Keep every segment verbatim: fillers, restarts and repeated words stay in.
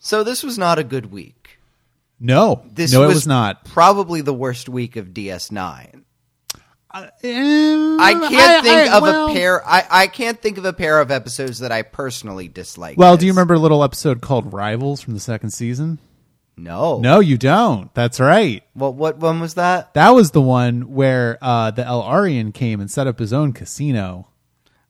So this was not a good week. No, this no, was it was not. Probably the worst week of D S nine. Uh, I can't I, think I, of well, a pair. I, I can't think of a pair of episodes that I personally dislike. Well, this. Do you remember a little episode called Rivals from the second season? No, no, you don't. That's right. Well, what one was that? That was the one where uh, the El Arian came and set up his own casino.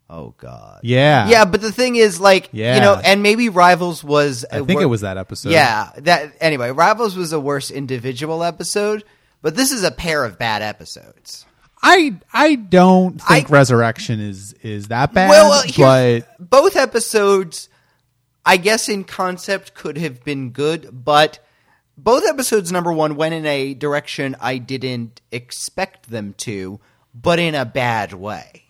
Oh God! Yeah, yeah. But the thing is, like, yeah. you know, and maybe Rivals was. I think wor- it was that episode. Yeah. That anyway. Rivals was a worse individual episode, but this is a pair of bad episodes. I I don't think I, Resurrection is is that bad. Well, well but both episodes, I guess, in concept, could have been good, but. Both episodes, number one, went in a direction I didn't expect them to, but in a bad way.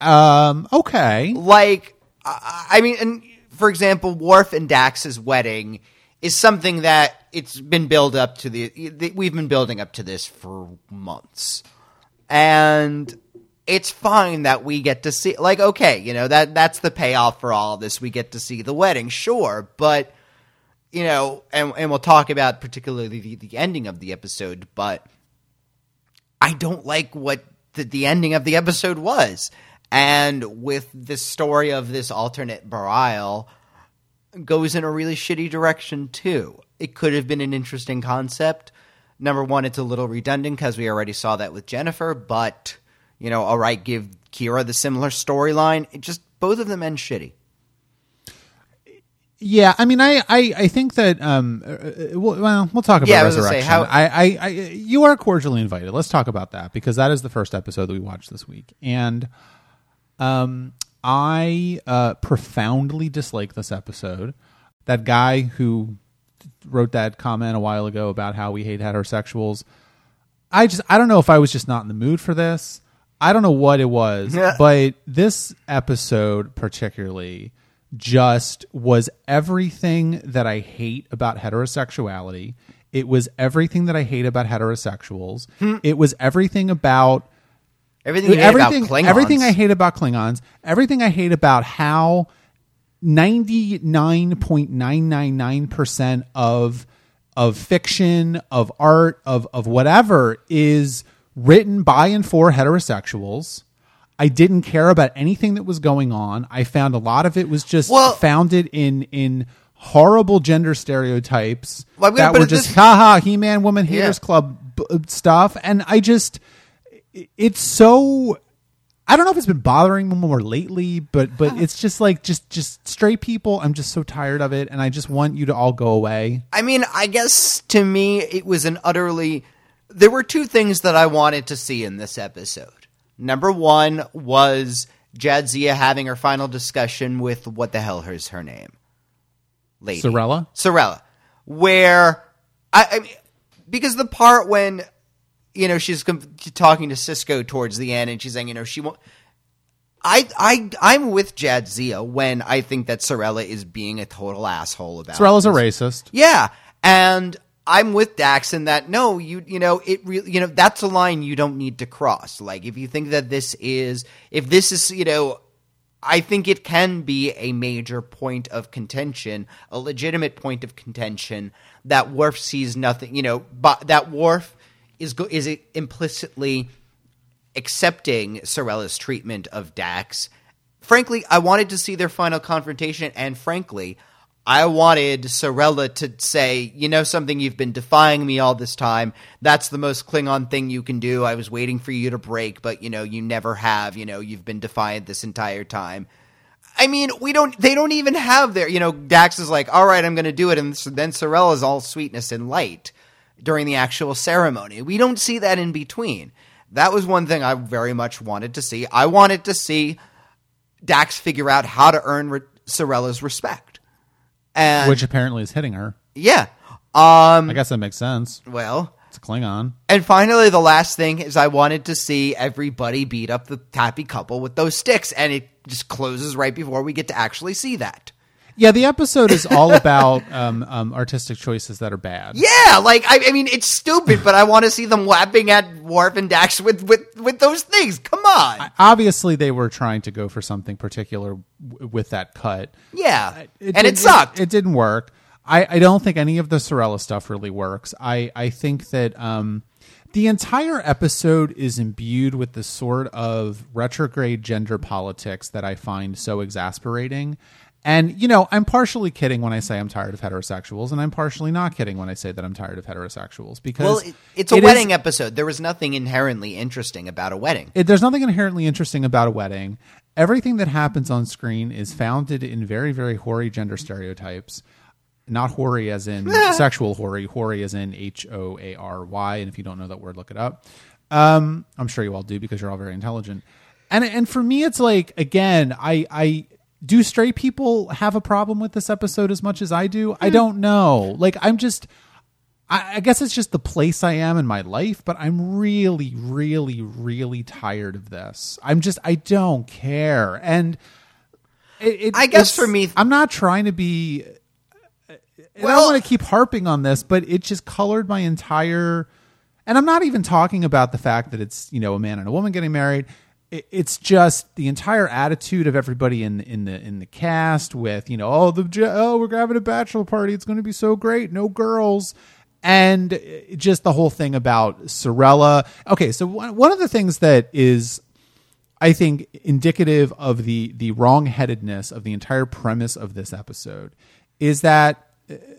Um, okay. Like, I, I mean, and for example, Worf and Dax's wedding is something that it's been built up to the, we've been building up to this for months. And it's fine that we get to see, like, okay, you know, that that's the payoff for all of this. We get to see the wedding, sure, but... You know, and and we'll talk about particularly the, the ending of the episode, but I don't like what the, the ending of the episode was. And with the story of this alternate Bareil goes in a really shitty direction too. It could have been an interesting concept. Number one, it's a little redundant because we already saw that with Jennifer, but, you know, all right, give Kira the similar storyline. It just both of them end shitty. Yeah, I mean, I, I, I think that um, well, we'll talk about yeah, Resurrection. I, say, how- I, I, I, you are cordially invited. Let's talk about that because that is the first episode that we watched this week, and um, I uh, profoundly dislike this episode. That guy who wrote that comment a while ago about how we hate heterosexuals. I just, I don't know if I was just not in the mood for this. I don't know what it was, but this episode particularly. Just was everything that I hate about heterosexuality. It was everything that I hate about heterosexuals. Hmm. It was everything about everything, you hate everything, about Klingons. Everything I hate about Klingons, everything I hate about how ninety-nine point nine nine nine percent of, of fiction, of art, of, of whatever is written by and for heterosexuals. I didn't care about anything that was going on. I found a lot of it was just well, founded in in horrible gender stereotypes well, that were just, this... haha, He-Man, Woman Haters yeah. Club b- stuff. And I just, it's so, I don't know if it's been bothering me more lately, but but it's just like, just, just straight people. I'm just so tired of it. And I just want you to all go away. I mean, I guess to me, it was an utterly, there were two things that I wanted to see in this episode. Number one was Jadzia having her final discussion with what the hell is her name? Lady. Sirella? Sirella. Where, I, I mean, because the part when, you know, she's com- talking to Sisko towards the end and she's saying, you know, she won't. I, I, I'm with Jadzia when I think that Sirella is being a total asshole about it. Sirella's a racist. Yeah. And I'm with Dax in that, no, you you know, it really, you know, that's a line you don't need to cross. Like, if you think that this is, if this is, you know, I think it can be a major point of contention, a legitimate point of contention, that Worf sees nothing, you know, but that Worf is, go- is implicitly accepting Sirella's treatment of Dax. Frankly, I wanted to see their final confrontation, and frankly, I wanted Sirella to say, you know something, you've been defying me all this time. That's the most Klingon thing you can do. I was waiting for you to break, but, you know, you never have. You know, you've been defiant this entire time. I mean, we don't – they don't even have their – you know, Dax is like, all right, I'm going to do it. And then Sirella's all sweetness and light during the actual ceremony. We don't see that in between. That was one thing I very much wanted to see. I wanted to see Dax figure out how to earn re- Sirella's respect. And, which apparently is hitting her. Yeah. Um, I guess that makes sense. Well. It's a Klingon. And finally, the last thing is I wanted to see everybody beat up the happy couple with those sticks, and it just closes right before we get to actually see that. Yeah, the episode is all about um, um, artistic choices that are bad. Yeah, like, I, I mean, it's stupid, but I want to see them lapping at Worf and Dax with, with, with those things. Come on. I, obviously, they were trying to go for something particular w- with that cut. Yeah, uh, it, and it, it sucked. It, it didn't work. I, I don't think any of the Sirella stuff really works. I, I think that um, the entire episode is imbued with the sort of retrograde gender politics that I find so exasperating. And, you know, I'm partially kidding when I say I'm tired of heterosexuals, and I'm partially not kidding when I say that I'm tired of heterosexuals, because... Well, it, it's a it wedding is, episode. There was nothing inherently interesting about a wedding. It, there's nothing inherently interesting about a wedding. Everything that happens on screen is founded in very, very hoary gender stereotypes. Not hoary as in sexual hoary, hoary as in H O A R Y, and if you don't know that word, look it up. Um, I'm sure you all do, because you're all very intelligent. And and for me, it's like, again, I... I do straight people have a problem with this episode as much as I do? I don't know. Like, I'm just, I, I guess it's just the place I am in my life, but I'm really, really, really tired of this. I'm just, I don't care. And it, it, I guess for me, I'm not trying to be, well, I don't want to keep harping on this, but it just colored my entire, and I'm not even talking about the fact that it's, you know, a man and a woman getting married. It's just the entire attitude of everybody in in the in the cast with, you know, oh, the oh we're having a bachelor party, it's going to be so great, no girls, and just the whole thing about Sirella. Okay, so one one of the things that is, I think, indicative of the the wrongheadedness of the entire premise of this episode is that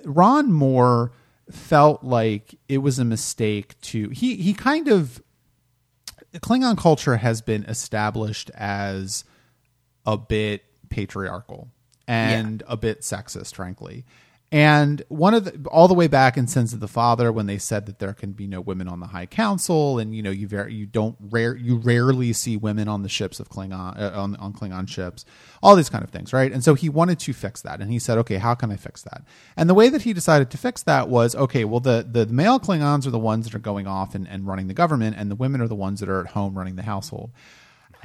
Ron Moore felt like it was a mistake to he he kind of. Klingon culture has been established as a bit patriarchal and yeah. a bit sexist, frankly. And one of the, all the way back in Sins of the Father, when they said that there can be no women on the High Council, and you know you very you don't rare you rarely see women on the ships of Klingon uh, on on Klingon ships, all these kind of things, right? And so he wanted to fix that, and he said, okay, how can I fix that? And the way that he decided to fix that was, okay, well the the male Klingons are the ones that are going off and, and running the government, and the women are the ones that are at home running the household.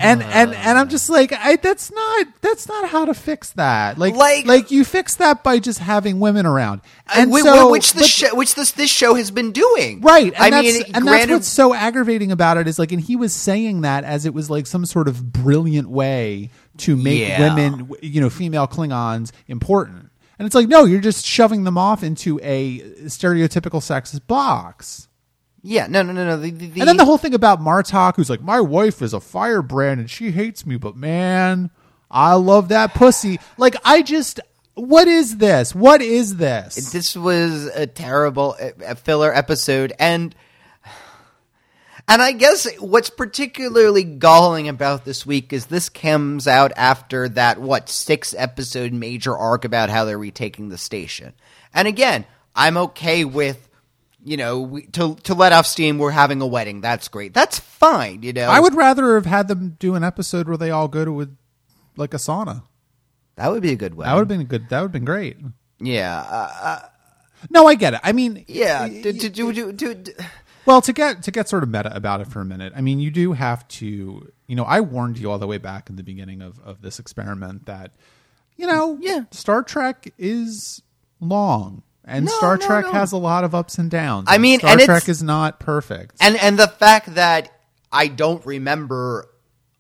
And, and and I'm just like, I, that's not that's not how to fix that. Like, like, like you fix that by just having women around. And which, so, which, the but, show, which this, this show has been doing. Right. And, I that's, mean, and that's what's so aggravating about it is like, and he was saying that as it was like some sort of brilliant way to make yeah. women, you know, female Klingons important. And it's like, no, you're just shoving them off into a stereotypical sexist box. Yeah, no, no, no, no. The, the, and then the whole thing about Martok, who's like, my wife is a firebrand and she hates me, but man, I love that pussy. Like, I just, what is this? What is this? This was a terrible a filler episode. And and I guess what's particularly galling about this week is this comes out after that, what, six-episode major arc about how they're retaking the station. And again, I'm okay with, you know, we, to to let off steam, we're having a wedding. That's great. That's fine, you know. I would rather have had them do an episode where they all go to a, like a sauna. That would be a good wedding. That would have been good. That would have been great. Yeah. Uh, no, I get it. I mean, yeah. Do, do, do, do, do, do. Well, to get to get sort of meta about it for a minute, I mean, you do have to, you know, I warned you all the way back in the beginning of, of this experiment that, you know, yeah. Star Trek is long. And no, Star no, Trek no. has a lot of ups and downs. I mean, Star and Trek is not perfect. And and the fact that I don't remember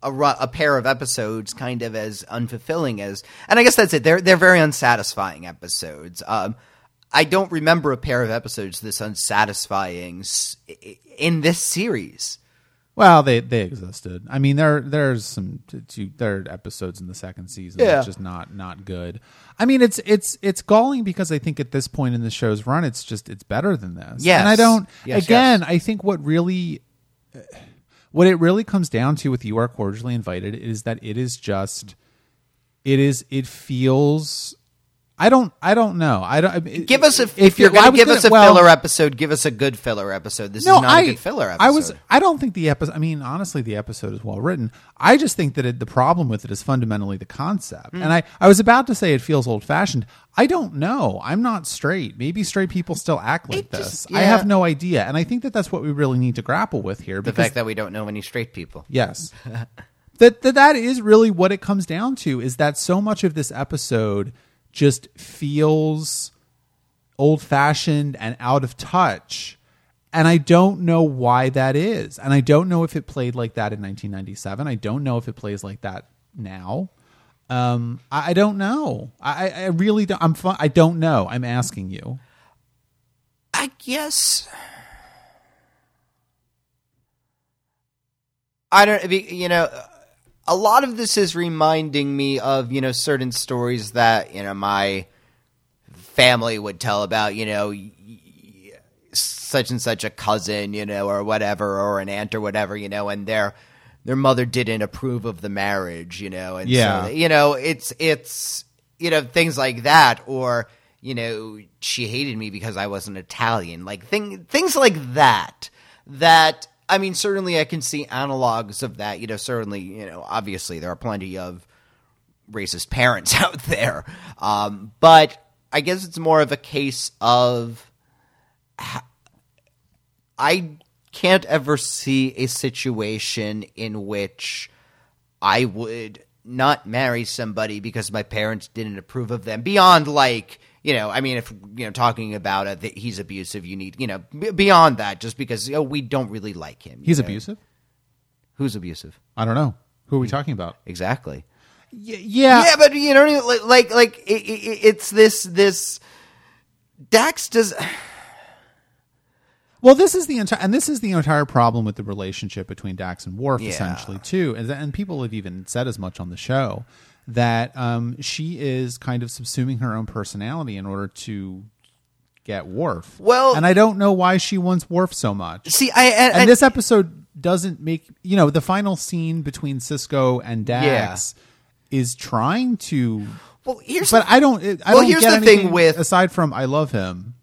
a, a pair of episodes kind of as unfulfilling as, and I guess that's it. They're they're very unsatisfying episodes. Um, I don't remember a pair of episodes this unsatisfying in this series. Well, they, they existed. I mean, there there's some two, there are episodes in the second season yeah. that's just not not good. I mean, it's it's it's galling because I think at this point in the show's run, it's just it's better than this. Yes. And I don't yes, again, yes. I think what really what it really comes down to with You Are Cordially Invited is that it is just it is it feels I don't. I don't know. I don't. It, give us a, if, if you're going to give us a well, filler episode, give us a good filler episode. This no, is not I, a good filler episode. I was. I don't think the episode. I mean, honestly, the episode is well written. I just think that it, the problem with it is fundamentally the concept. Mm. And I, I was about to say it feels old fashioned. I don't know. I'm not straight. Maybe straight people still act like it this. Just, yeah. I have no idea. And I think that that's what we really need to grapple with here. The because, fact that we don't know any straight people. Yes. that, that that is really what it comes down to. Is that so much of this episode just feels old-fashioned and out of touch. And I don't know why that is. And I don't know if it played like that in nineteen ninety-seven. I don't know if it plays like that now. Um, I, I don't know. I, I really don't. I'm fun. I don't know. I'm asking you. I guess. I don't, you know, a lot of this is reminding me of, you know, certain stories that, you know, my family would tell about, you know, such and such a cousin, you know, or whatever, or an aunt or whatever, you know, and their their mother didn't approve of the marriage, you know, and yeah. so, you know, it's it's you know, things like that, or, you know, she hated me because I wasn't Italian, like thing things like that that. I mean, certainly I can see analogs of that, you know, certainly, you know, obviously there are plenty of racist parents out there. Um, but I guess it's more of a case of I can't ever see a situation in which I would not marry somebody because my parents didn't approve of them beyond like – you know, I mean, if, you know, talking about uh, that he's abusive, you need, you know, b- beyond that, just because, you know, we don't really like him. He's know? abusive? Who's abusive? I don't know. Who are we talking about? Exactly. Y- yeah. Yeah, but, you know, like, like, like it, it, it's this, this, Dax does. Well, this is the entire, and this is the entire problem with the relationship between Dax and Worf, yeah. essentially, too. And, and people have even said as much on the show. That um, she is kind of subsuming her own personality in order to get Worf. Well, and I don't know why she wants Worf so much. See, I, I and I, this episode doesn't make you know the final scene between Sisko and Dax yeah. is trying to. Well, here's but the, I don't. I well, don't here's get the thing with aside from I love him.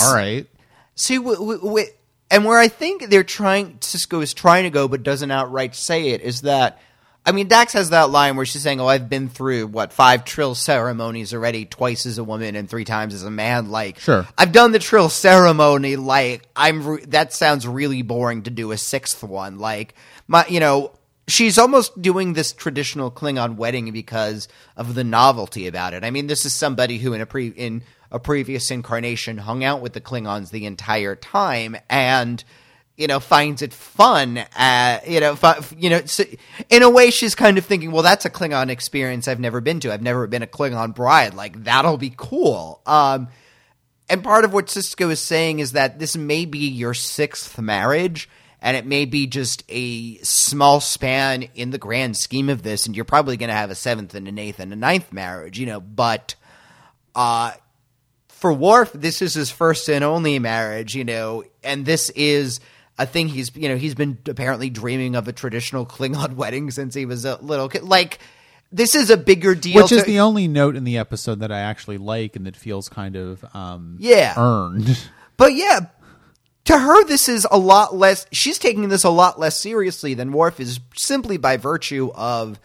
All right. See, we, we, we, and where I think they're trying, Sisko is trying to go, but doesn't outright say it, is that. I mean, Dax has that line where she's saying, oh, I've been through, what, five Trill ceremonies already, twice as a woman and three times as a man. Like, sure. I've done the Trill ceremony. Like, I'm re- that sounds really boring to do a sixth one. Like, my, you know, she's almost doing this traditional Klingon wedding because of the novelty about it. I mean, this is somebody who in a pre- in a previous incarnation hung out with the Klingons the entire time and – you know, finds it fun, uh, you know, fun, you know, so in a way she's kind of thinking, well, that's a Klingon experience I've never been to. I've never been a Klingon bride. Like, that'll be cool. Um, and part of what Sisko is saying is that this may be your sixth marriage and it may be just a small span in the grand scheme of this. And you're probably going to have a seventh and an eighth and a ninth marriage, you know, but, uh, for Worf, this is his first and only marriage, you know, and this is, I think he's, you know, he's been apparently dreaming of a traditional Klingon wedding since he was a little kid. Like, this is a bigger deal. Which is to- the only note in the episode that I actually like and that feels kind of um, yeah. earned. But yeah, to her, this is a lot less, she's taking this a lot less seriously than Worf is simply by virtue of,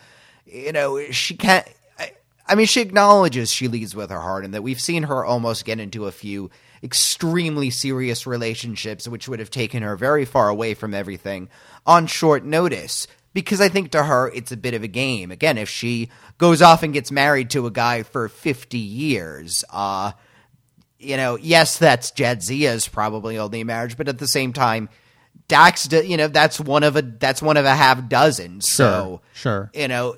you know, she can't, I, I mean, she acknowledges she leads with her heart and that we've seen her almost get into a few extremely serious relationships, which would have taken her very far away from everything on short notice. Because I think to her, it's a bit of a game. Again, if she goes off and gets married to a guy for fifty years, uh, you know, yes, that's Jadzia's probably only marriage, but at the same time, Dax, you know, that's one of a that's one of a half dozen. So, sure, sure. you know.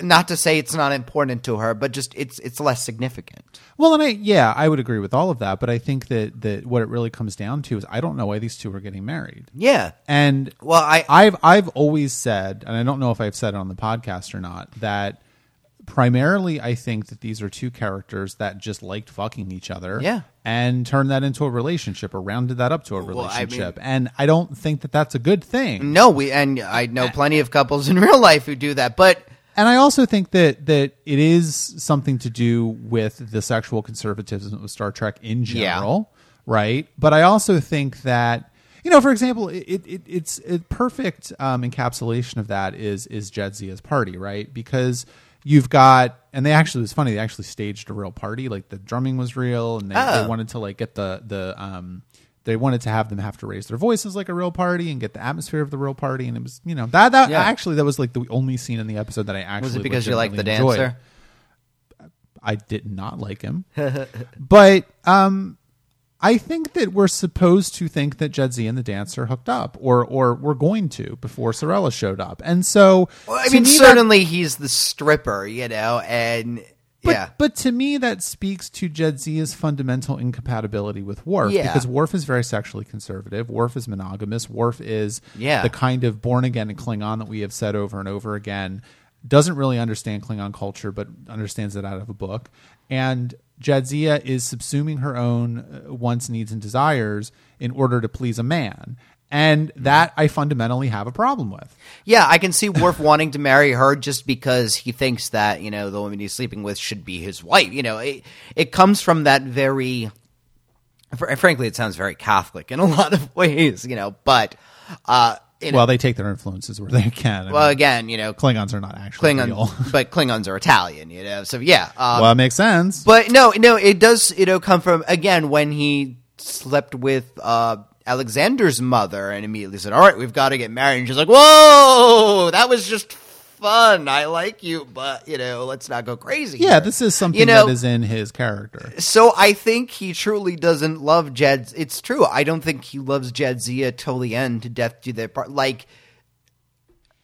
Not to say it's not important to her, but just it's it's less significant. Well, and I yeah, I would agree with all of that, but I think that, that what it really comes down to is I don't know why these two are getting married. Yeah, and well, I I've I've always said, and I don't know if I've said it on the podcast or not, that primarily I think that these are two characters that just liked fucking each other, yeah, and turned that into a relationship or rounded that up to a relationship. Well, I mean, and I don't think that that's a good thing. No, we and I know plenty of couples in real life who do that, but. And I also think that, that it is something to do with the sexual conservatism of Star Trek in general, yeah. right? But I also think that, you know, for example, it, it it's a perfect um, encapsulation of that is is Jadzia's party, right? Because you've got, and they actually, it was funny, they actually staged a real party. Like, the drumming was real, and they, oh. they wanted to, like, get the, the um, they wanted to have them have to raise their voices like a real party and get the atmosphere of the real party. And it was, you know, that, that yeah. actually, that was like the only scene in the episode that I actually was it because you like the enjoyed. dancer? I did not like him, but, um, I think that we're supposed to think that Jadzia and the Dancer hooked up, or or were going to before Sirella showed up. And so, well, I mean, me certainly that, he's the stripper, you know, and but, yeah. But to me, that speaks to Jadzia's fundamental incompatibility with Worf, yeah. because Worf is very sexually conservative. Worf is monogamous. Worf is yeah. the kind of born again Klingon that we have said over and over again. Doesn't really understand Klingon culture, but understands it out of a book. And Jadzia is subsuming her own wants, needs, and desires in order to please a man. And that I fundamentally have a problem with. Yeah, I can see Worf wanting to marry her just because he thinks that, you know, the woman he's sleeping with should be his wife. You know, it, it comes from that very – frankly, it sounds very Catholic in a lot of ways, you know, but uh, – You know, well, they take their influences where they can. I well, mean, again, you know, Klingons are not actually Klingon, real, but Klingons are Italian, you know. So yeah, um, well, it makes sense. But no, no, it does. You know, come from again when he slept with uh, Alexander's mother, and immediately said, "All right, we've got to get married." And she's like, "Whoa, that was just fun. I like you, but you know, let's not go crazy." Yeah, here. This is something you know, that is in his character. So I think he truly doesn't love Jadzia. It's true. I don't think he loves Jadzia till the end, to death do their part. Like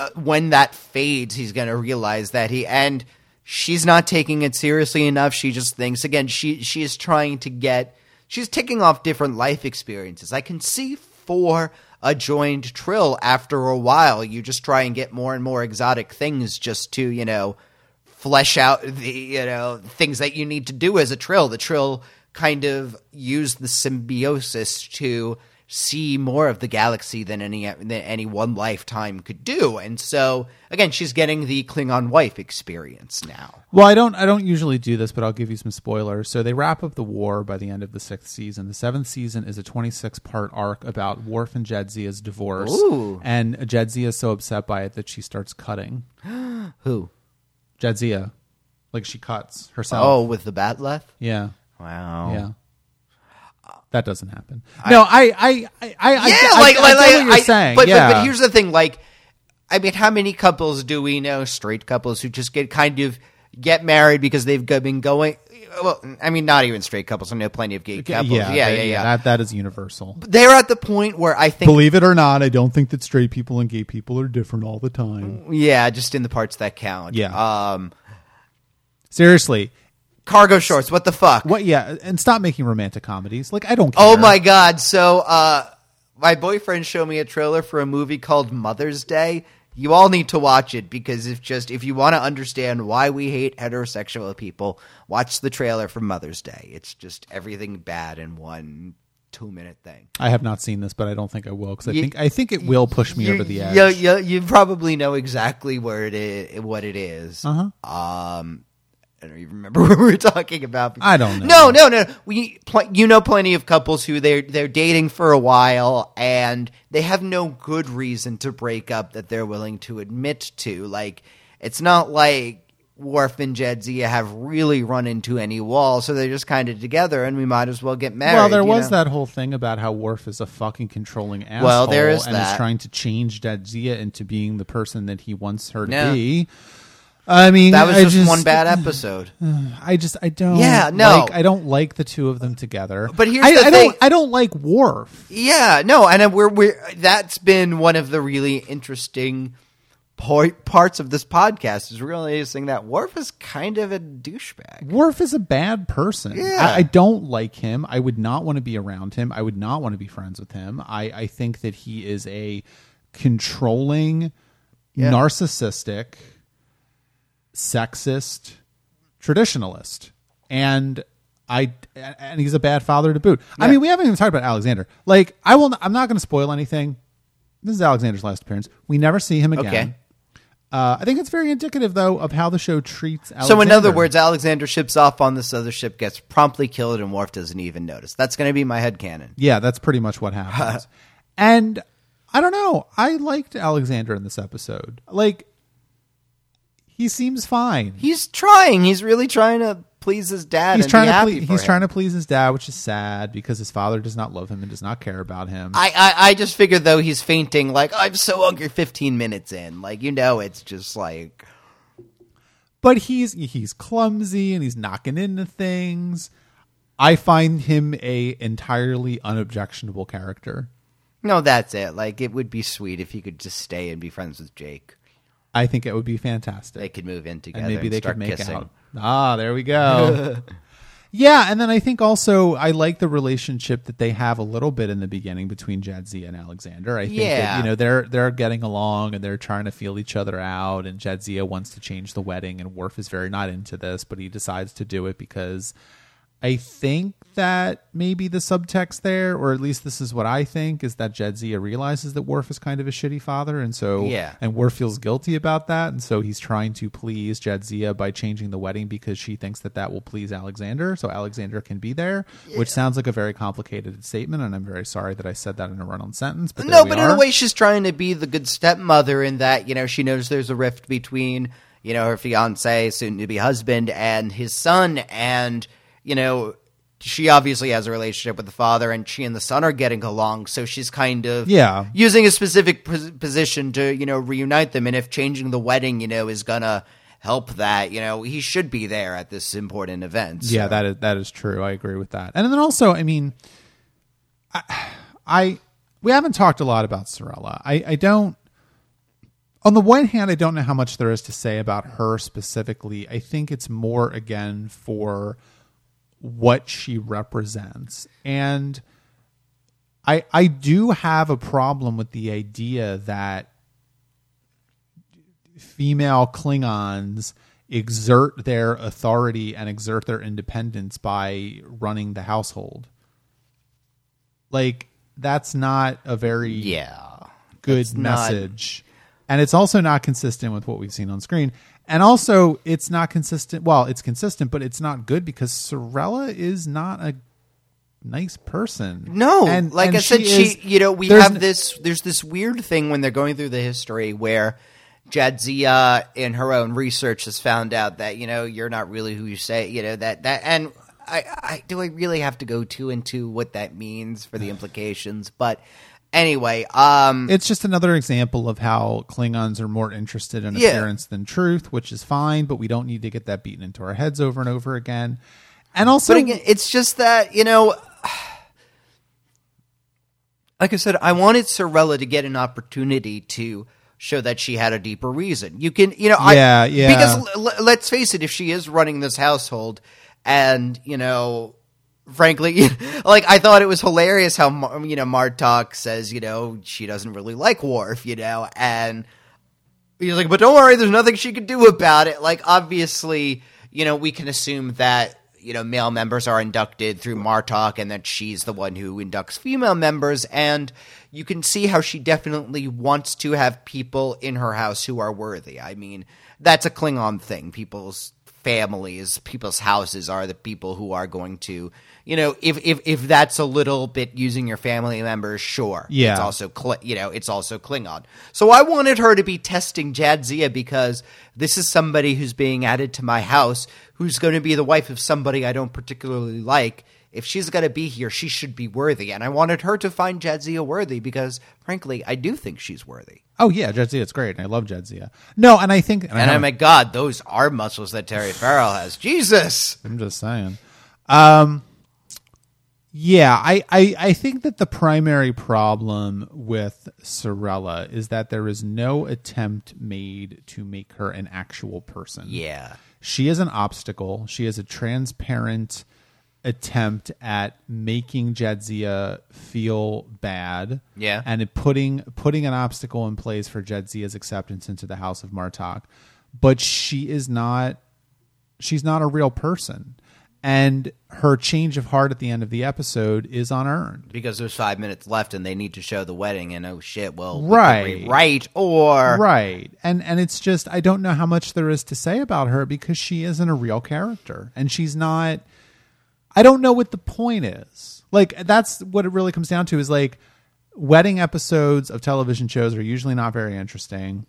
uh, when that fades, he's going to realize that he and she's not taking it seriously enough. She just thinks again. She she is trying to get. She's ticking off different life experiences. I can see for. A joined Trill after a while. You just try and get more and more exotic things just to, you know, flesh out the, you know, things that you need to do as a Trill. The Trill kind of used the symbiosis to see more of the galaxy than any than any one lifetime could do. And so, again, she's getting the Klingon wife experience now. Well, I don't I don't usually do this, but I'll give you some spoilers. So they wrap up the war by the end of the sixth season. The seventh season is a twenty-six part arc about Worf and Jadzia's divorce. Ooh. And Jadzia is so upset by it that she starts cutting. Who? Jadzia. Like she cuts herself. Oh, with the bat left? Yeah. Wow. Yeah. That doesn't happen. I, no, I, I, I, I, yeah, I, like, I, like, I get what you're saying. I, but, yeah. but, but here's the thing. Like, I mean, how many couples do we know, straight couples, who just get kind of get married because they've been going, well, I mean, not even straight couples. I know plenty of gay couples. Yeah, yeah, they, yeah. yeah. That, that is universal. But they're at the point where I think. Believe it or not, I don't think that straight people and gay people are different all the time. Yeah, just in the parts that count. Yeah. Um, Seriously. Cargo shorts, what the fuck? What? Yeah, and stop making romantic comedies. Like, I don't care. Oh, my God. So uh, my boyfriend showed me a trailer for a movie called Mother's Day. You all need to watch it because if just if you want to understand why we hate heterosexual people, watch the trailer for Mother's Day. It's just everything bad in one two-minute thing. I have not seen this, but I don't think I will because I you, think I think it will push me you, over the edge. You, you, you probably know exactly where it is, what it is. Uh-huh. Um. I don't even remember what we were talking about. I don't know. No, no, no. We, pl- you know plenty of couples who they're, they're dating for a while and they have no good reason to break up that they're willing to admit to. Like, it's not like Worf and Jadzia have really run into any wall, so they're just kind of together and we might as well get married. Well, there was know? that whole thing about how Worf is a fucking controlling asshole well, there is and that. is trying to change Jadzia into being the person that he wants her to no. be. I mean, that was just, just one bad episode. I just, I don't. Yeah, no, like, I don't like the two of them together. But here's I, the I thing: don't, I don't like Worf. Yeah, no, and we're we're that's been one of the really interesting point, parts of this podcast is realizing that Worf is kind of a douchebag. Worf is a bad person. Yeah, I, I don't like him. I would not want to be around him. I would not want to be friends with him. I I think that he is a controlling, yeah. narcissistic. Sexist traditionalist, and I and he's a bad father to boot. Yeah. I mean, we haven't even talked about Alexander. Like, I will. I'm not going to spoil anything. This is Alexander's last appearance. We never see him again. Okay. Uh, I think it's very indicative, though, of how the show treats Alexander. So, in other words, Alexander ships off on this other ship, gets promptly killed, and Worf doesn't even notice. That's going to be my headcanon. Yeah, that's pretty much what happens. And I don't know. I liked Alexander in this episode. Like. He seems fine. He's trying. He's really trying to please his dad. He's and trying be to happy ple- for He's him. trying to please his dad, which is sad because his father does not love him and does not care about him. I, I, I just figured though he's fainting. Like, I'm so hungry. Fifteen minutes in, like you know, it's just like. But he's he's clumsy and he's knocking into things. I find him a entirely unobjectionable character. No, that's it. Like, it would be sweet if he could just stay and be friends with Jake. I think it would be fantastic. They could move in together and, maybe and they start could make kissing. Out. Ah, there we go. Yeah, and then I think also I like the relationship that they have a little bit in the beginning between Jadzia and Alexander. I think yeah. that, you know, they're they're getting along and they're trying to feel each other out, and Jadzia wants to change the wedding, and Worf is very not into this, but he decides to do it because I think that maybe the subtext there, or at least this is what I think, is that Jadzia realizes that Worf is kind of a shitty father, and so yeah. and Worf feels guilty about that, and so he's trying to please Jadzia by changing the wedding because she thinks that that will please Alexander, so Alexander can be there, yeah. which sounds like a very complicated statement, and I'm very sorry that I said that in a run-on sentence. But no, but are. in a way she's trying to be the good stepmother in that, you know, she knows there's a rift between, you know, her fiancé, soon-to-be husband, and his son, and, you know, she obviously has a relationship with the father, and she and the son are getting along. So she's kind of yeah. using a specific pos- position to, you know, reunite them. And if changing the wedding, you know, is going to help that, you know, he should be there at this important event. So. Yeah, that is, that is true. I agree with that. And then also, I mean, I, I we haven't talked a lot about Sirella. I, I don't. On the one hand, I don't know how much there is to say about her specifically. I think it's more, again, for what she represents. And I I do have a problem with the idea that female Klingons exert their authority and exert their independence by running the household. Like, that's not a very yeah, good message. Not... And it's also not consistent with what we've seen on screen. And also, it's not consistent. Well, it's consistent, but it's not good because Sirella is not a nice person. No, and, like and I said, she, is, she. You know, we have this. There's this weird thing when they're going through the history where Jadzia, in her own research, has found out that you know you're not really who you say. You know that that. And I, I do I really have to go too into what that means for the implications, but. Anyway, um, it's just another example of how Klingons are more interested in yeah. appearance than truth, which is fine, but we don't need to get that beaten into our heads over and over again. And also, but again, it's just that, you know, like I said, I wanted Sirella to get an opportunity to show that she had a deeper reason. You can, you know, yeah, I, yeah. because l- let's face it, if she is running this household and, you know, frankly, like, I thought it was hilarious how, you know, Martok says, you know, she doesn't really like Worf, you know, and he's like, but don't worry, there's nothing she could do about it. Like, obviously, you know, we can assume that, you know, male members are inducted through Martok and that she's the one who inducts female members, and you can see how she definitely wants to have people in her house who are worthy. I mean, that's a Klingon thing. People's families, people's houses are the people who are going to, you know, if if if that's a little bit using your family members, sure. Yeah. It's also, Cl- you know, it's also Klingon. So I wanted her to be testing Jadzia because this is somebody who's being added to my house, who's going to be the wife of somebody I don't particularly like. If she's going to be here, she should be worthy. And I wanted her to find Jadzia worthy because, frankly, I do think she's worthy. Oh, yeah, Jadzia, it's great. And I love Jadzia. No, and I think... And, and I oh my God, those arm muscles that Terry Farrell has. Jesus! I'm just saying. Um, yeah, I, I, I think that the primary problem with Sirella is that there is no attempt made to make her an actual person. Yeah. She is an obstacle. She is a transparent attempt at making Jadzia feel bad, yeah, and putting putting an obstacle in place for Jadzia's acceptance into the house of Martok, but she is not she's not a real person, and her change of heart at the end of the episode is unearned because there's five minutes left and they need to show the wedding, and oh shit, well, right, right, or right, and and it's just I don't know how much there is to say about her because she isn't a real character, and she's not. I don't know what the point is. Like, that's what it really comes down to is, like, wedding episodes of television shows are usually not very interesting.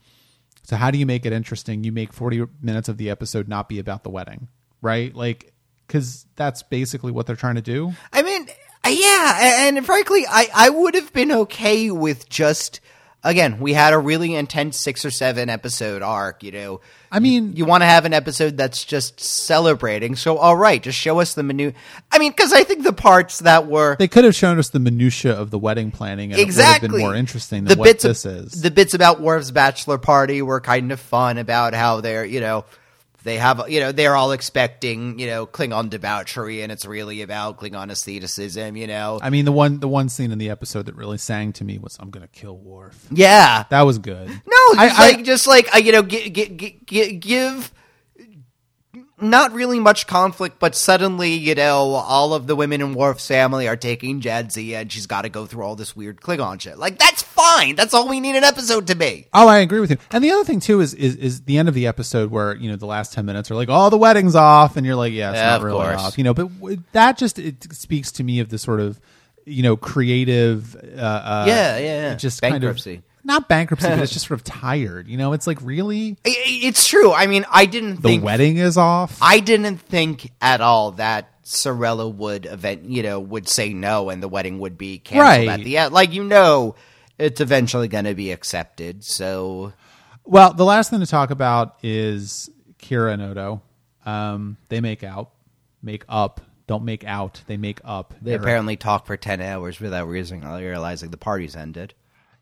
So how do you make it interesting? You make forty minutes of the episode not be about the wedding, right? Like, because that's basically what they're trying to do. I mean, yeah. And frankly, I, I would have been okay with just again, we had a really intense six or seven episode arc, you know. I mean, you, you want to have an episode that's just celebrating. So, all right, just show us the menu. I mean, because I think the parts that were. They could have shown us the minutia of the wedding planning. And exactly. It would have been more interesting than the what bits this of, is. The bits about Worf's bachelor party were kind of fun about how they're, you know. They have, you know, they're all expecting, you know, Klingon debauchery, and it's really about Klingon aestheticism, you know. I mean, the one, the one scene in the episode that really sang to me was, "I'm gonna kill Worf." Yeah, that was good. No, I, like I, just like you know, g- g- g- give not really much conflict, but suddenly, you know, all of the women in Worf's family are taking Jadzia, and she's got to go through all this weird Klingon shit. Like, that's fine. That's all we need an episode to be. Oh, I agree with you. And the other thing too is is is the end of the episode where, you know, the last ten minutes are like, oh, the wedding's off, and you're like, yeah, it's yeah, not really course. off, you know. But w- that just it speaks to me of the sort of, you know, creative, uh, uh yeah, yeah, yeah, just bankruptcy. Kind of, not bankruptcy, but it's just sort of tired. You know, it's like, really? It's true. I mean, I didn't the think... The wedding is off? I didn't think at all that Sirella would, event, you know, would say no and the wedding would be canceled right. at the end. Like, you know, it's eventually going to be accepted, so... Well, the last thing to talk about is Kira and Odo. Um, they make out. Make up. Don't make out. They make up. They They're apparently right. talk for ten hours without realizing the party's ended.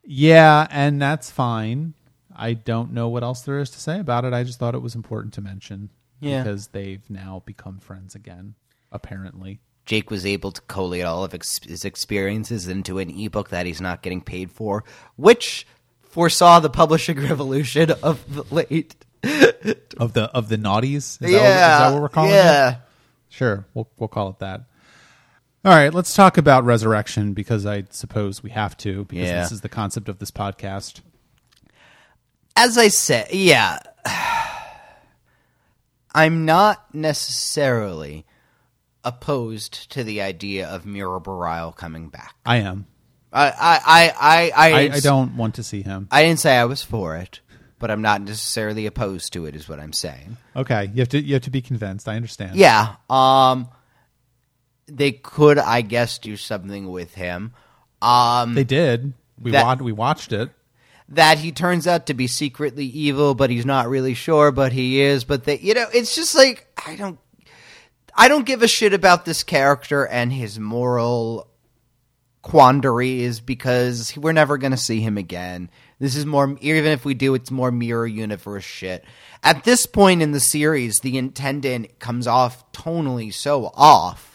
Yeah, and that's fine. I don't know what else there is to say about it. I just thought it was important to mention yeah. because they've now become friends again, apparently. Jake was able to collate all of ex- his experiences into an ebook that he's not getting paid for, which foresaw the publishing revolution of the late of the of the naughties. Is, yeah. that, what, is that what we're calling yeah. it? Sure, we'll we'll call it that. All right, let's talk about resurrection, because I suppose we have to, because yeah. this is the concept of this podcast. As I said, yeah, I'm not necessarily opposed to the idea of Mira Bareil coming back. I am. I I I I, I, I, I don't want to see him. I didn't say I was for it, but I'm not necessarily opposed to it, is what I'm saying. Okay, you have to you have to be convinced. I understand. Yeah. Um. They could, I guess, do something with him. Um, they did. We, that, wa- we watched it. That he turns out to be secretly evil, but he's not really sure, but he is. But they, you know, it's just like, I don't, I don't give a shit about this character and his moral quandaries, because we're never going to see him again. This is more, even if we do, it's more mirror universe shit. At this point in the series, the Intendant comes off tonally so off.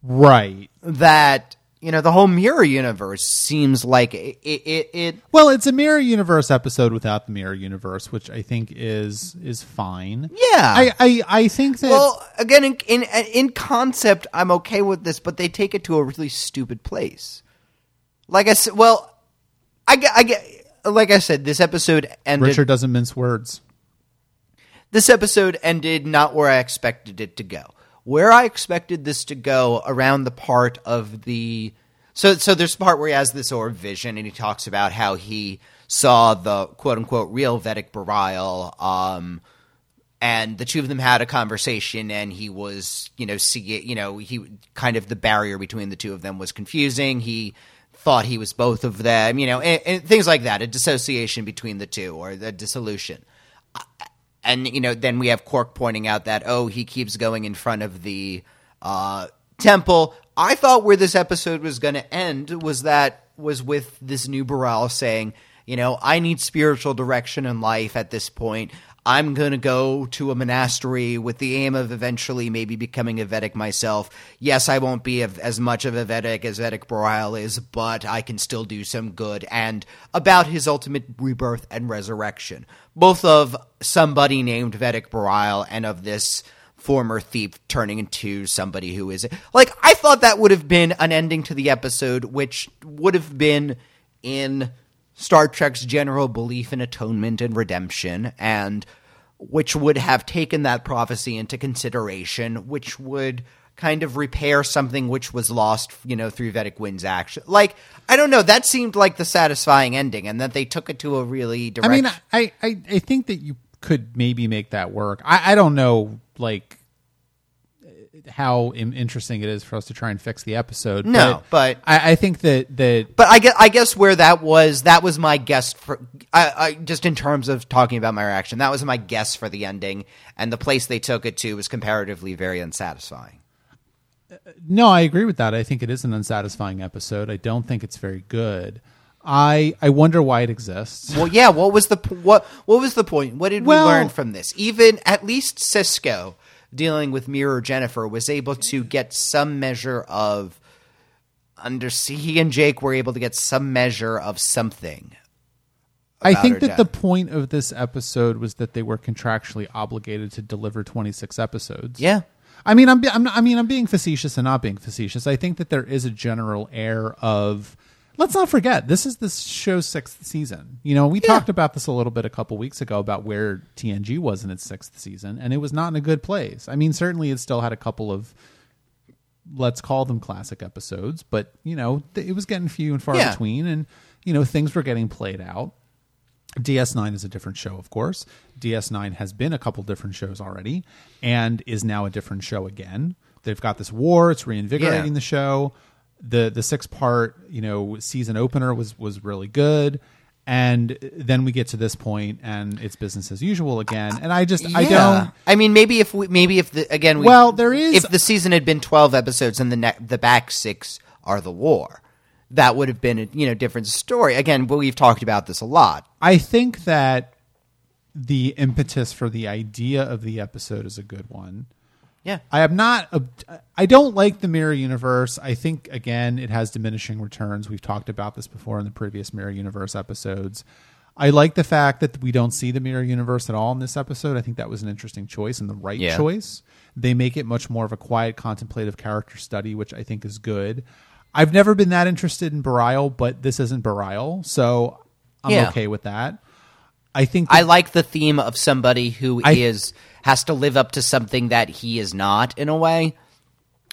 Right. That, you know, the whole mirror universe seems like it, it, it... Well, it's a mirror universe episode without the mirror universe, which I think is is fine. Yeah. I, I, I think that... Well, again, in, in in concept, I'm okay with this, but they take it to a really stupid place. Like I said, well, I, I, like I said, this episode ended... Richard doesn't mince words. This episode ended not where I expected it to go. Where I expected this to go around the part of the so so there's a part where he has this orb vision, and he talks about how he saw the quote unquote real Vedic Bareil, um, and the two of them had a conversation, and he was you know see you know he kind of the barrier between the two of them was confusing. He thought he was both of them, you know, and, and things like that. A dissociation between the two, or the dissolution. I, And, you know, then we have Quark pointing out that, oh, he keeps going in front of the uh, temple. I thought where this episode was going to end was that was with this new Bareil saying, you know, I need spiritual direction in life at this point. I'm going to go to a monastery with the aim of eventually maybe becoming a Vedic myself. Yes, I won't be a, as much of a Vedic as Vedic Bareil is, but I can still do some good. And about his ultimate rebirth and resurrection, both of somebody named Vedic Bareil and of this former thief turning into somebody who is – like, I thought that would have been an ending to the episode, which would have been in – Star Trek's general belief in atonement and redemption, and which would have taken that prophecy into consideration, which would kind of repair something which was lost, you know, through Vedic Wind's action. Like, I don't know, that seemed like the satisfying ending, and that they took it to a really direct... I mean, I, I, I think that you could maybe make that work. I, I don't know, like... how interesting it is for us to try and fix the episode. No, but, but I, I think that, that but I guess, I guess where that was, that was my guess for, I, I just in terms of talking about my reaction, that was my guess for the ending, and the place they took it to was comparatively very unsatisfying. No, I agree with that. I think it is an unsatisfying episode. I don't think it's very good. I I wonder why it exists. Well, yeah. What was the what What was the point? What did well, we learn from this? Even at least Sisko, dealing with Mirror Jennifer, was able to get some measure of under. He and Jake were able to get some measure of something. I think that death. The point of this episode was that they were contractually obligated to deliver twenty-six episodes. Yeah. I mean, I'm, I'm I mean, I'm being facetious and not being facetious. I think that there is a general air of, let's not forget, this is this show's sixth season. You know, we yeah. talked about this a little bit a couple weeks ago about where T N G was in its sixth season, and it was not in a good place. I mean, certainly it still had a couple of, let's call them classic episodes, but, you know, it was getting few and far yeah. between, and, you know, things were getting played out. D S nine is a different show, of course. D S nine has been a couple different shows already and is now a different show again. They've got this war. It's reinvigorating yeah. the show. The the six-part, you know, season opener was was really good. And then we get to this point and it's business as usual again. And I just, yeah. I don't. I mean, maybe if we, maybe if the, again, we, well, there is. If the season had been twelve episodes and the ne- the back six are the war, that would have been a, you know, different story. Again, we've talked about this a lot. I think that the impetus for the idea of the episode is a good one. Yeah. I am not I don't like the Mirror Universe. I think, again, it has diminishing returns. We've talked about this before in the previous Mirror Universe episodes. I like the fact that we don't see the Mirror Universe at all in this episode. I think that was an interesting choice and the right yeah. choice. They make it much more of a quiet, contemplative character study, which I think is good. I've never been that interested in Bareil, but this isn't Bareil, so I'm yeah. okay with that. I think that I like the theme of somebody who I, is has to live up to something that he is not, in a way.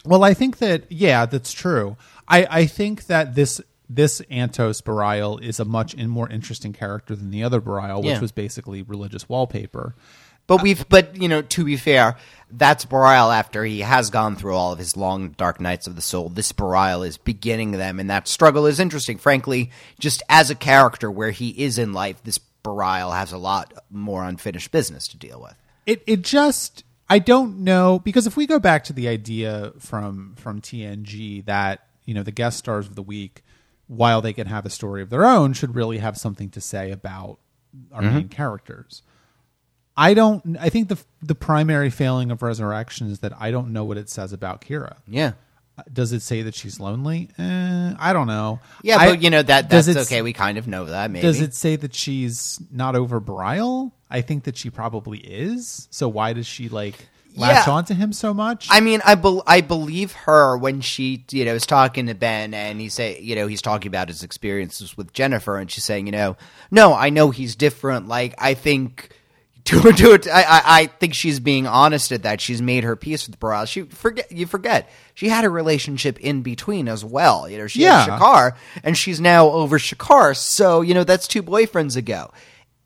Well, I think that yeah, that's true. I, I think that this this Antos Bareil is a much in more interesting character than the other Bareil, which yeah. was basically religious wallpaper. But we've, but you know, to be fair, that's Bareil after he has gone through all of his long dark nights of the soul. This Bareil is beginning them, and that struggle is interesting. Frankly, just as a character where he is in life, this Bareil has a lot more unfinished business to deal with. It it just, I don't know, because if we go back to the idea from from T N G that, you know, the guest stars of the week, while they can have a story of their own, should really have something to say about our mm-hmm. main characters. I don't. I think the the primary failing of Resurrection is that I don't know what it says about Kira. Yeah. Does it say that she's lonely? Eh, I don't know. Yeah, I, but you know that that's it, okay. We kind of know that. Maybe does it say that she's not over Bareil? I think that she probably is. So why does she like latch yeah. onto him so much? I mean, I be- I believe her when she you know is talking to Ben and he say you know he's talking about his experiences with Jennifer and she's saying you know no I know he's different like I think. To her, to her, I, I think she's being honest at that. She's made her peace with Bareil. She forget you forget she had a relationship in between as well. You know, she yeah. had Shakar, and she's now over Shakar. So you know that's two boyfriends ago.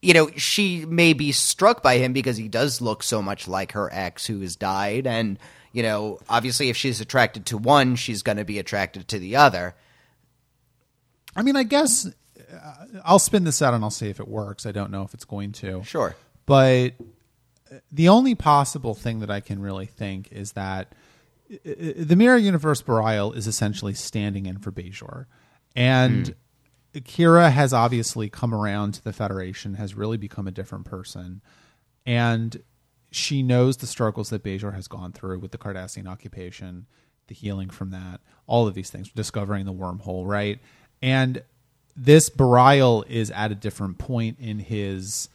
You know, she may be struck by him because he does look so much like her ex who has died, and you know, obviously, if she's attracted to one, she's going to be attracted to the other. I mean, I guess uh, I'll spin this out and I'll see if it works. I don't know if it's going to. Sure. But the only possible thing that I can really think is that the Mirror Universe Bareil is essentially standing in for Bajor. And mm. Kira has obviously come around to the Federation, has really become a different person. And she knows the struggles that Bajor has gone through with the Cardassian occupation, the healing from that, all of these things, discovering the wormhole, right? And this Bareil is at a different point in his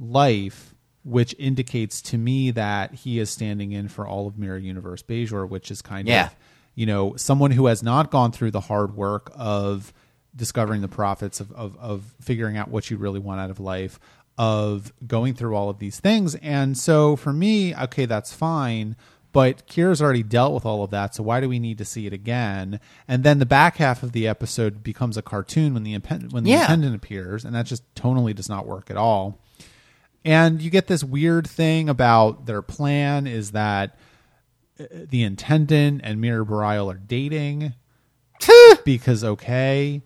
life, which indicates to me that he is standing in for all of Mirror Universe Bajor, which is kind yeah. of, you know, someone who has not gone through the hard work of discovering the prophets, of, of, of figuring out what you really want out of life, of going through all of these things. And so for me, okay, that's fine. But Kira's already dealt with all of that, so why do we need to see it again? And then the back half of the episode becomes a cartoon when the impen- when the yeah. Intendant appears, and that just tonally does not work at all. And you get this weird thing about their plan is that the Intendant and Mira Bareil are dating because okay,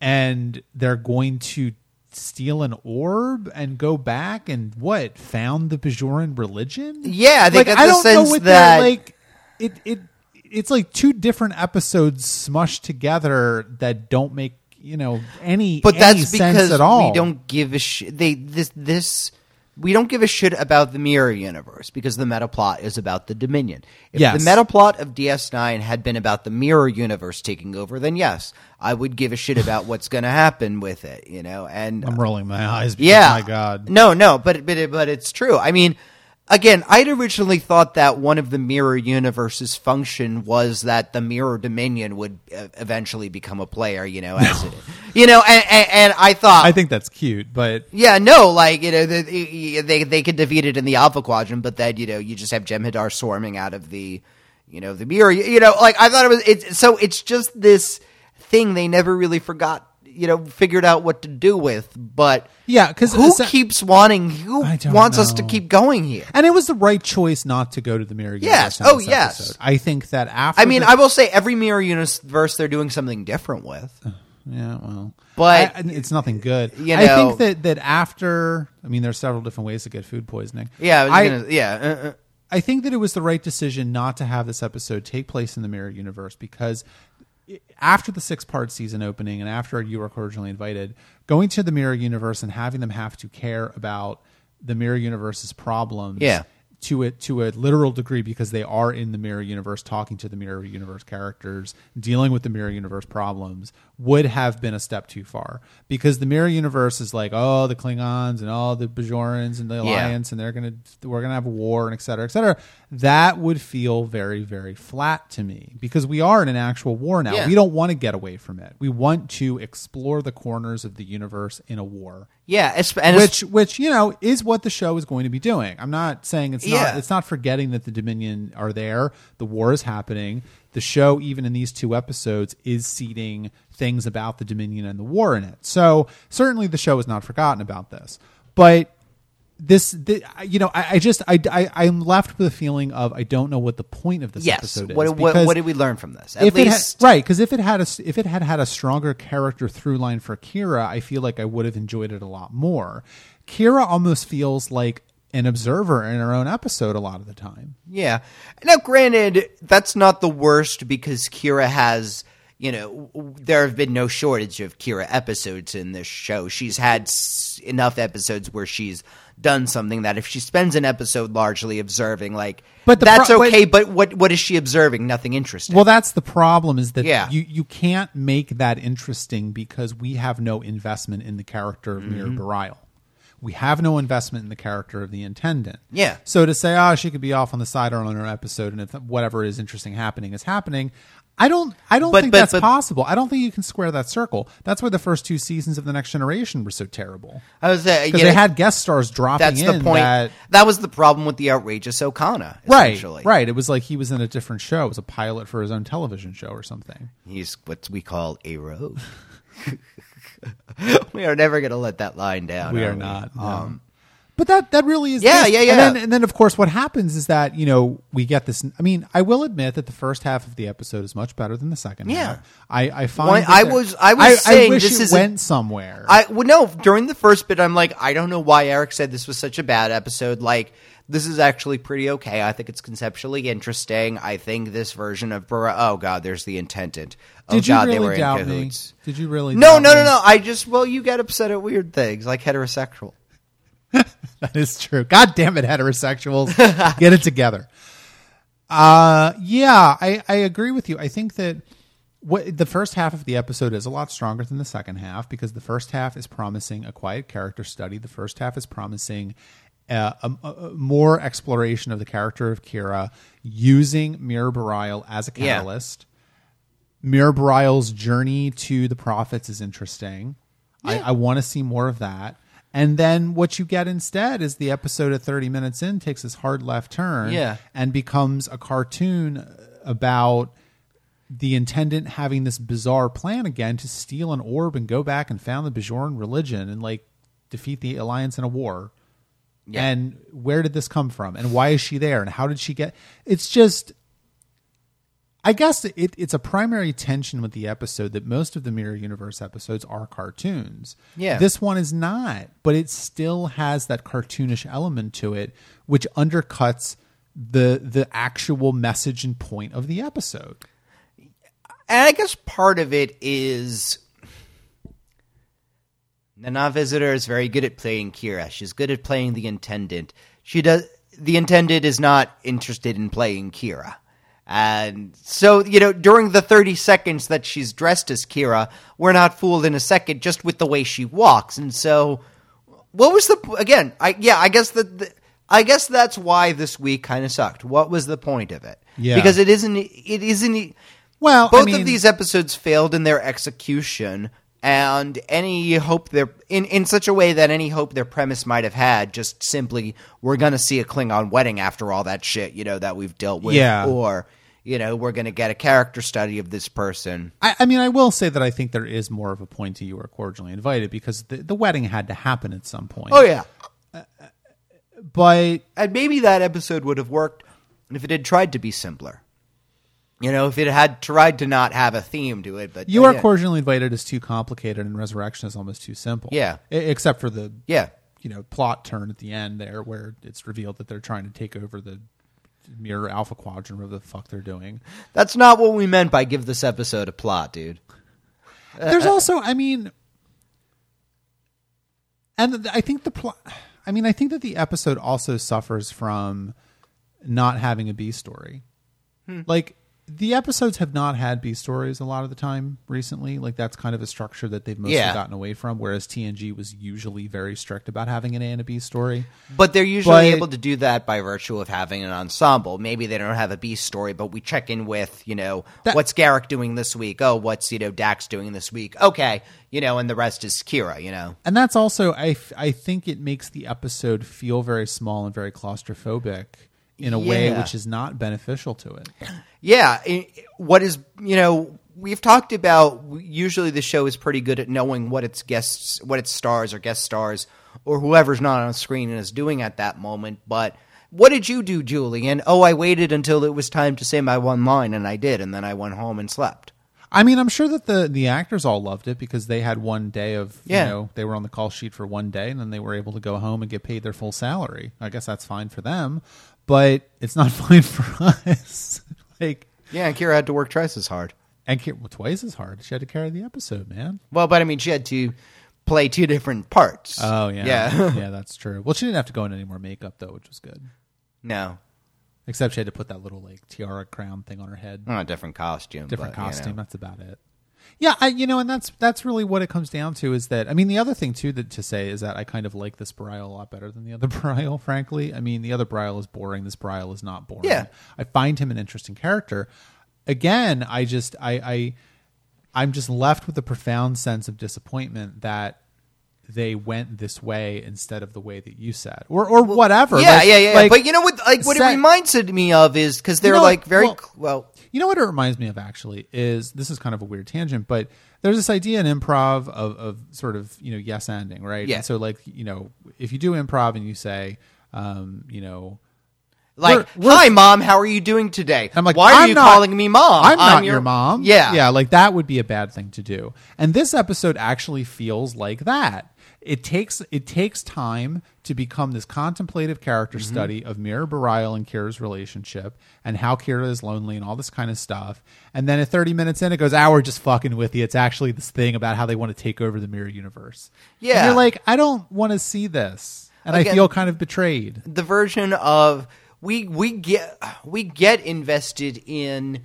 and they're going to steal an orb and go back and what found the Bajoran religion. Yeah, I think like, I don't sense know what that like it it it's like two different episodes smushed together that don't make you know any but any that's sense because at all. We don't give a shit. They this this. We don't give a shit about the mirror universe because the meta plot is about the Dominion. If yes. the meta plot of D S nine had been about the mirror universe taking over, then yes, I would give a shit about what's going to happen with it, you know. And I'm rolling my eyes because yeah. my God. No, no, but but but it's true. I mean, again, I'd originally thought that one of the mirror universe's function was that the mirror Dominion would eventually become a player, you know, as no. it is. You know, and, and, and I thought... I think that's cute, but... Yeah, no, like, you know, they they, they could defeat it in the Alpha Quadrant, but then, you know, you just have Jem'Hadar swarming out of the, you know, the mirror. You know, like, I thought it was... It's, so it's just this thing they never really forgot, you know, figured out what to do with, but... Yeah, because... Who that, keeps wanting... Who wants know. us to keep going here? And it was the right choice not to go to the mirror universe. Yes, oh, yes. Episode. I think that after... I mean, the- I will say every mirror universe they're doing something different with... Yeah, well, but I, it's nothing good. You know, I think that, that after, I mean, there's several different ways to get food poisoning. Yeah, I was I, gonna, yeah. Uh, uh. I think that it was the right decision not to have this episode take place in the mirror universe because after the six-part season opening and after you were cordially invited, going to the mirror universe and having them have to care about the mirror universe's problems. Yeah. To it to a literal degree because they are in the mirror universe talking to the mirror universe characters, dealing with the mirror universe problems would have been a step too far because the mirror universe is like, oh, the Klingons and all the Bajorans and the Alliance yeah. and they're gonna we're gonna have a war and et cetera, et cetera. That would feel very, very flat to me because we are in an actual war now. Yeah. We don't want to get away from it. We want to explore the corners of the universe in a war. Yeah, it's, and which it's, which you know is what the show is going to be doing. I'm not saying it's yeah. not it's not forgetting that the Dominion are there. The war is happening. The show, even in these two episodes, is seeding things about the Dominion and the war in it. So certainly the show has not forgotten about this. But this, the, you know, I, I just I, I I'm left with a feeling of I don't know what the point of this yes. episode is. What, what, what did we learn from this? At if least, it had, right? Because if it had a, if it had had a stronger character through line for Kira, I feel like I would have enjoyed it a lot more. Kira almost feels like an observer in her own episode a lot of the time. Yeah. Now, granted, that's not the worst because Kira has. You know, there have been no shortage of Kira episodes in this show. She's had s- enough episodes where she's done something that if she spends an episode largely observing, like, but that's pro- okay, but, but what what is she observing? Nothing interesting. Well, that's the problem is that yeah. you, you can't make that interesting because we have no investment in the character of Mira mm-hmm. Bareil. We have no investment in the character of the Intendant. Yeah. So to say, oh, she could be off on the side or on her episode and if whatever is interesting happening is happening – I don't I don't but, think but, that's but, possible. I don't think you can square that circle. That's why the first two seasons of The Next Generation were so terrible. I was because uh, they know, had guest stars dropping that's in. That's the point. That, that was the problem with the outrageous O'Connor, essentially. Right, right. It was like he was in a different show. It was a pilot for his own television show or something. He's what we call a rogue. We are never going to let that line down. We are, are we? not. No. Um But that, that really is... Yeah, this. yeah, yeah. And then, and then, of course, what happens is that, you know, we get this... I mean, I will admit that the first half of the episode is much better than the second yeah. half. I, I find well, I, was, I was I, saying I wish this it went somewhere. I well, No, during the first bit, I'm like, I don't know why Eric said this was such a bad episode. Like, this is actually pretty okay. I think it's conceptually interesting. I think this version of... Bur- oh, God, there's the Intendant. Oh, Did God, you really they were doubt in cahoots. Me? Did you really No, no, no, no. I just... Well, you get upset at weird things, like heterosexual. That is true. God damn it, heterosexuals. Get it together. Uh, yeah, I, I agree with you. I think that what the first half of the episode is a lot stronger than the second half because the first half is promising a quiet character study. The first half is promising uh, a, a, a more exploration of the character of Kira using Mira Bareil as a catalyst. Yeah. Mira Bareil's journey to the prophets is interesting. Yeah. I, I want to see more of that. And then what you get instead is the episode at thirty minutes in takes this hard left turn yeah. and becomes a cartoon about the Intendant having this bizarre plan again to steal an orb and go back and found the Bajoran religion and like defeat the Alliance in a war. Yeah. And where did this come from? And why is she there? And how did she get... It's just... I guess it, it's a primary tension with the episode that most of the Mirror Universe episodes are cartoons. Yeah. This one is not, but it still has that cartoonish element to it, which undercuts the the actual message and point of the episode. And I guess part of it is Nana Visitor is very good at playing Kira. She's good at playing the Intendant. She does. The Intendant is not interested in playing Kira. And so, you know, during the thirty seconds that she's dressed as Kira, we're not fooled in a second just with the way she walks. And so what was the – again, I yeah, I guess that the, I guess that's why this week kind of sucked. What was the point of it? Yeah. Because it isn't – it isn't – well, both I mean, of these episodes failed in their execution, and any hope they're in, – in such a way that any hope their premise might have had just simply we're going to see a Klingon wedding after all that shit, you know, that we've dealt with. Yeah. Or – you know, we're going to get a character study of this person. I, I mean, I will say that I think there is more of a point to You Are Cordially Invited, because the, the wedding had to happen at some point. Oh, yeah. Uh, but... And maybe that episode would have worked if it had tried to be simpler. You know, if it had tried to not have a theme to it. But You Are yeah. Cordially Invited is too complicated, and Resurrection is almost too simple. Yeah. I, except for the, yeah. you know, plot turn at the end there where it's revealed that they're trying to take over the Mirror Alpha Quadrant, whatever the fuck they're doing. That's not what we meant by give this episode a plot, dude. There's also, I mean, and I think the plot, I mean, I think that the episode also suffers from not having a B story. Hmm. Like, the episodes have not had B stories a lot of the time recently. Like, that's kind of a structure that they've mostly yeah. gotten away from, whereas T N G was usually very strict about having an A and a B story. But they're usually but, able to do that by virtue of having an ensemble. Maybe they don't have a B story, but we check in with, you know, that, what's Garrick doing this week? Oh, what's, you know, Dax doing this week? Okay. You know, and the rest is Kira, you know. And that's also, I, I think it makes the episode feel very small and very claustrophobic in a yeah. way which is not beneficial to it. Yeah. What is, you know, we've talked about usually the show is pretty good at knowing what its guests, what its stars or guest stars or whoever's not on screen and is doing at that moment. But what did you do, Julian? Oh, I waited until it was time to say my one line, and I did. And then I went home and slept. I mean, I'm sure that the, the actors all loved it because they had one day of, yeah. you know, they were on the call sheet for one day and then they were able to go home and get paid their full salary. I guess that's fine for them. But it's not fine for us. like, yeah, and Kira had to work twice as hard. And Kira, well, twice as hard. She had to carry the episode, man. Well, but I mean, she had to play two different parts. Oh, yeah. Yeah, yeah, that's true. Well, she didn't have to go in any more makeup, though, which was good. No. Except she had to put that little, like, tiara crown thing on her head. Oh, a different costume. Different but, costume. You know. That's about it. Yeah, I, you know, and that's that's really what it comes down to is that, I mean, the other thing, too, that to say is that I kind of like this Bareil a lot better than the other Bareil, frankly. I mean, the other Bareil is boring. This Bareil is not boring. Yeah. I find him an interesting character. Again, I just, I, I, I'm just left with a profound sense of disappointment that they went this way instead of the way that you said, or or well, whatever. Yeah, like, yeah, yeah. Like, but you know what? Like what set, it reminds me of is because they're you know, like very well, well. You know what it reminds me of actually is this is kind of a weird tangent, but there's this idea in improv of of sort of you know yes ending, right? Yeah. And so like you know if you do improv and you say um, you know. Like, we're, we're, hi, Mom, how are you doing today? I'm like, why are I'm you not, calling me Mom? I'm, I'm not your, your mom. Yeah. Yeah, like that would be a bad thing to do. And this episode actually feels like that. It takes it takes time to become this contemplative character mm-hmm. study of Mirror Bareil and Kira's relationship and how Kira is lonely and all this kind of stuff. And then at thirty minutes in, it goes, ah, we're just fucking with you. It's actually this thing about how they want to take over the Mirror Universe. Yeah. And you're like, I don't want to see this. And Again, I feel kind of betrayed. The version of... We we get we get invested in,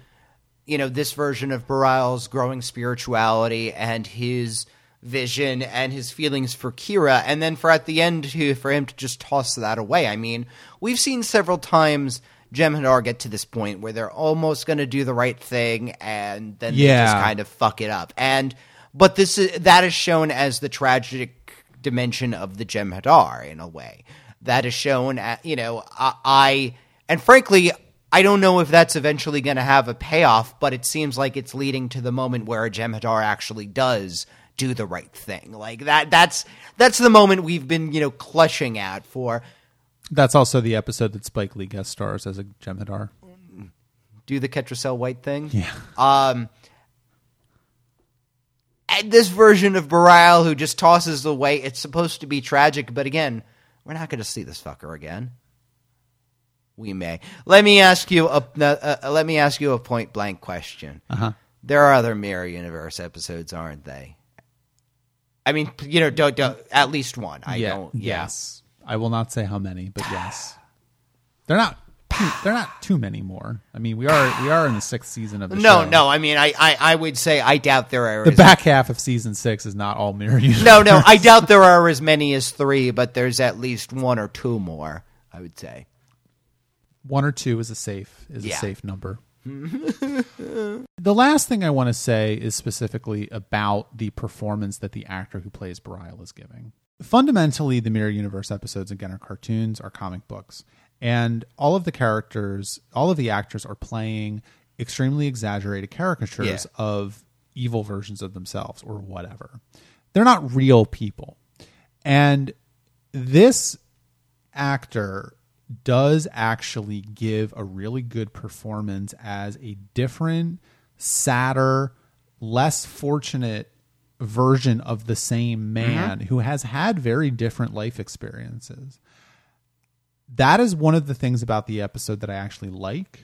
you know, this version of Bareil's growing spirituality and his vision and his feelings for Kira, and then for at the end to, for him to just toss that away. I mean, we've seen several times Jem'Hadar get to this point where they're almost going to do the right thing and then yeah. they just kind of fuck it up. And but this is, that is shown as the tragic dimension of the Jem'Hadar in a way. That is shown, at, you know, I, I – and frankly, I don't know if that's eventually going to have a payoff, but it seems like it's leading to the moment where Jem'Hadar actually does do the right thing. Like, that. that's that's the moment we've been, you know, clutching at for. That's also the episode that Spike Lee guest stars as a Jem'Hadar. do the Ketracel White thing. Yeah. Um, and this version of Bareil who just tosses the white, it's supposed to be tragic, but again, we're not going to see this fucker again. We may. Let me ask you a uh, uh, let me ask you a point blank question. Uh-huh. There are other Mirror Universe episodes, aren't they? I mean, you know, don't, don't, at least one. I yeah, don't. Yeah. Yes, I will not say how many, but yes, they're not. They're not too many more. I mean, we are we are in the sixth season of the no, show. No, no. I mean, I, I, I would say I doubt there are. The back half of season six is not all Mirror Universe. No, no. I doubt there are as many as three, but there's at least one or two more. I would say. One or two is a safe is yeah. a safe number. The last thing I want to say is specifically about the performance that the actor who plays Bareil is giving. Fundamentally, the Mirror Universe episodes, again, are cartoons, are comic books, and all of the characters, all of the actors are playing extremely exaggerated caricatures yeah. of evil versions of themselves or whatever. They're not real people. And this actor does actually give a really good performance as a different, sadder, less fortunate version of the same man mm-hmm. who has had very different life experiences. That is one of the things about the episode that I actually like.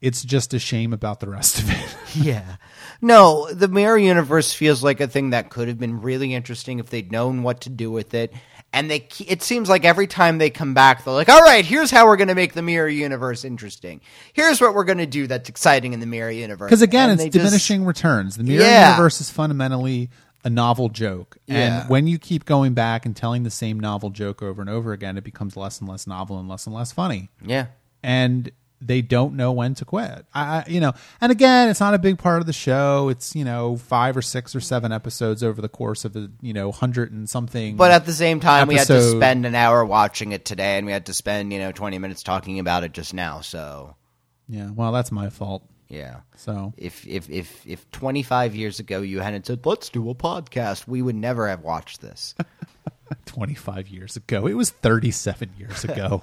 It's just a shame about the rest of it. Yeah. No, the Mirror Universe feels like a thing that could have been really interesting if they'd known what to do with it. And they, it seems like every time they come back, they're like, all right, here's how we're going to make the Mirror Universe interesting. Here's what we're going to do that's exciting in the Mirror Universe. Because, again, and it's diminishing just, returns. The Mirror yeah. Universe is fundamentally a novel joke. Yeah. And when you keep going back and telling the same novel joke over and over again, it becomes less and less novel and less and less funny. Yeah. And they don't know when to quit. I, you know, and again, it's not a big part of the show. It's, you know, five or six or seven episodes over the course of the, you know, hundred and something. But at the same time, episode. We had to spend an hour watching it today, and we had to spend, you know, twenty minutes talking about it just now. So, yeah, well, that's my fault. Yeah. So if, if, if, if twenty-five years ago you hadn't said, let's do a podcast, we would never have watched this. twenty-five years ago. It was thirty-seven years ago.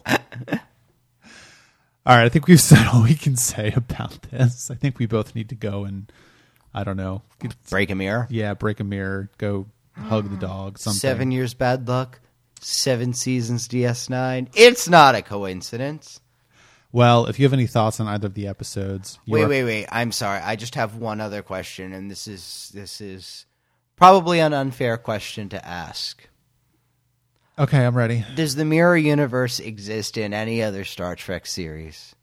All right, I think we've said all we can say about this. I think we both need to go and, I don't know. Break a mirror? Yeah, break a mirror. Go hug the dog, something. Seven years bad luck. Seven seasons D S nine. It's not a coincidence. Well, if you have any thoughts on either of the episodes. Wait, are- wait, wait. I'm sorry. I just have one other question, and this is this is probably an unfair question to ask. Okay, I'm ready. Does the Mirror Universe exist in any other Star Trek series?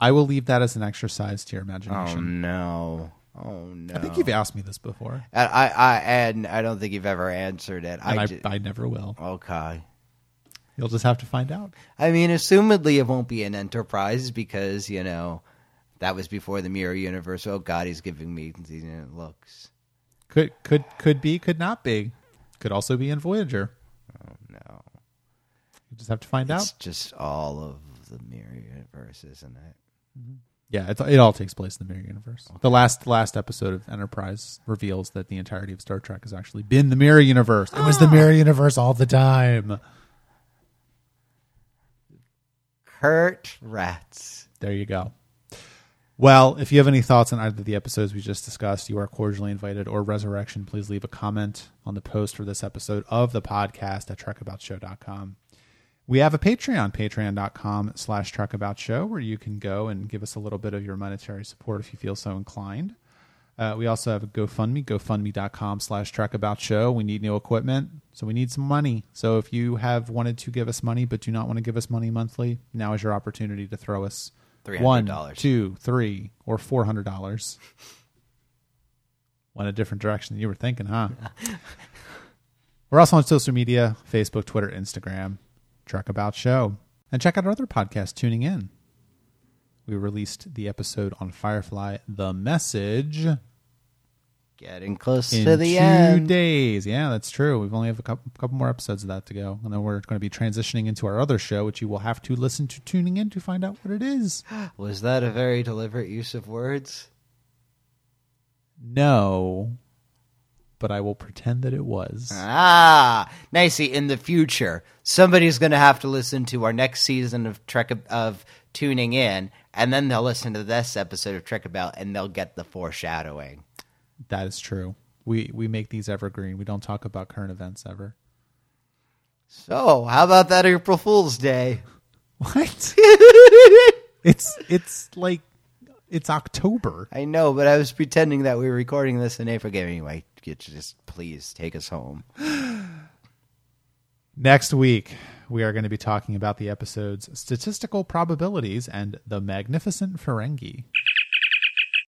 I will leave that as an exercise to your imagination. Oh, no. Oh, no. I think you've asked me this before. I, I, I and I don't think you've ever answered it. And I, I, ju- I never will. Okay. You'll just have to find out. I mean, assumedly it won't be an Enterprise because, you know, that was before the Mirror Universe. Oh, God, he's giving me these looks. Could, could, could be, could not be. Could also be in Voyager. Oh, no. You just have to find it's out. It's just all of the Mirror Universe, isn't it? Mm-hmm. Yeah, it's, it all takes place in the Mirror Universe. Okay. The last last episode of Enterprise reveals that the entirety of Star Trek has actually been the Mirror Universe. Oh. It was the Mirror Universe all the time. Kurt Ratz. There you go. Well, if you have any thoughts on either of the episodes we just discussed, you are cordially invited, or Resurrection, please leave a comment on the post for this episode of the podcast at trek about show dot com. We have a Patreon, patreon.com slash trekaboutshow, where you can go and give us a little bit of your monetary support if you feel so inclined. Uh, we also have a GoFundMe, gofundme.com slash trekaboutshow. We need new equipment, so we need some money. So if you have wanted to give us money but do not want to give us money monthly, now is your opportunity to throw us one, two, three, or four hundred dollars. Went a different direction than you were thinking, huh? We're also on social media: Facebook, Twitter, Instagram. Trek About Show, and check out our other podcast, Tuning In. We released the episode on Firefly, The Message. Getting close in to the two end. Two days, yeah, that's true. We've only have a couple, couple more episodes of that to go, and then we're going to be transitioning into our other show, which you will have to listen to Tuning In to find out what it is. Was that a very deliberate use of words? No, but I will pretend that it was. Ah, nicey. In the future, somebody's going to have to listen to our next season of Trek of Tuning In and then they'll listen to this episode of Trickabelle, and they'll get the foreshadowing. That is true. We we make these evergreen. We don't talk about current events ever. So, how about that April Fool's Day? What? It's it's like it's October. I know, but I was pretending that we were recording this in April. Anyway, just please take us home. Next week, we are going to be talking about the episodes Statistical Probabilities and the Magnificent Ferengi.